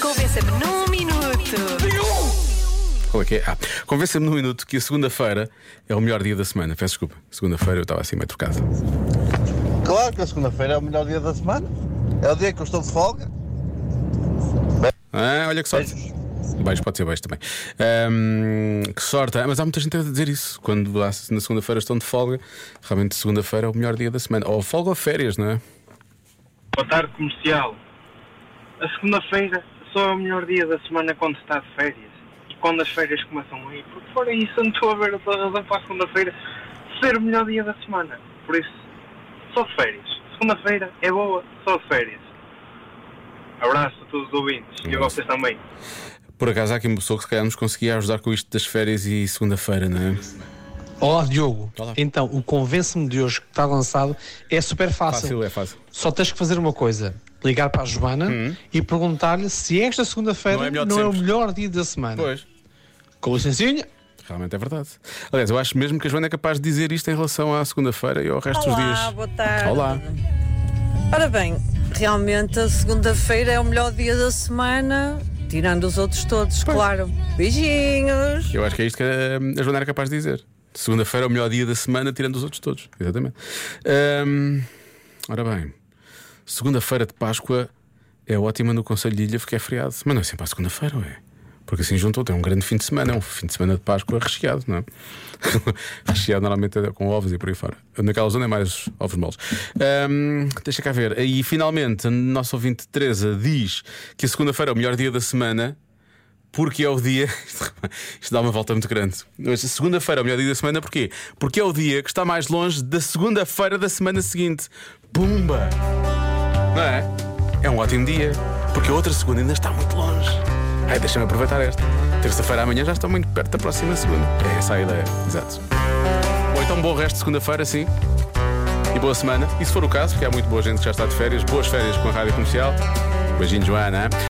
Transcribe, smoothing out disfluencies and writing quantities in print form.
Convença-me num minuto. Qual é que é? Convença-me num minuto que a segunda-feira é o melhor dia da semana. Peço desculpa, segunda-feira eu estava assim meio trocado. Claro que a segunda-feira é o melhor dia da semana. É o dia que eu estou de folga. Olha que sorte. Beijo, pode ser beijo também. Que sorte, mas há muita gente a dizer isso. Quando na segunda-feira estão de folga, realmente segunda-feira é o melhor dia da semana. Ou folga ou férias, não é? Boa tarde, comercial. A segunda-feira só é o melhor dia da semana quando está de férias. Quando as férias começam a ir, porque fora isso eu não estou a ver outra razão para a segunda-feira ser o melhor dia da semana. Por isso, só de férias. Segunda-feira é boa, só de férias. Abraço a todos os ouvintes e a vocês também. Por acaso há aqui uma pessoa que se calhar nos conseguia ajudar com isto das férias e segunda-feira, não é? Olá, Diogo. Olá. Então, o Convence-me de hoje que está lançado é super fácil. É fácil. Só tens que fazer uma coisa. Ligar para a Joana e perguntar-lhe se esta segunda-feira não é o melhor dia da semana. Pois. Com licencinha. Realmente é verdade. Aliás, eu acho mesmo que a Joana é capaz de dizer isto em relação à segunda-feira e ao resto dos dias. Olá, boa tarde. Olá. Ora bem, realmente a segunda-feira é o melhor dia da semana, tirando os outros todos, pois. Claro. Beijinhos. Eu acho que é isto que a Joana era capaz de dizer. Segunda-feira é o melhor dia da semana, tirando os outros todos. Exatamente. Ora bem. Segunda-feira de Páscoa é ótima no Conselho de Ilha porque é feriado. Mas não é sempre à segunda-feira, ou é? Porque assim juntou, tem um grande fim de semana. É um fim de semana de Páscoa recheado, não é? Recheado normalmente é com ovos e por aí fora. Naquela zona é mais ovos moles. Deixa cá ver. E finalmente, a nossa ouvinte Teresa diz que a segunda-feira é o melhor dia da semana porque é o dia... Isto dá uma volta muito grande. Mas a segunda-feira é o melhor dia da semana porquê? Porque é o dia que está mais longe da segunda-feira da semana seguinte. Pumba! Não é? É um ótimo dia, porque a outra segunda ainda está muito longe. Ai, deixa-me aproveitar esta. Terça-feira amanhã já está muito perto da próxima segunda. É essa a ideia, exato. Bom, então bom resto de segunda-feira, sim. E boa semana. E se for o caso, porque há muito boa gente que já está de férias, boas férias com a Rádio Comercial. Beijinho, Joana.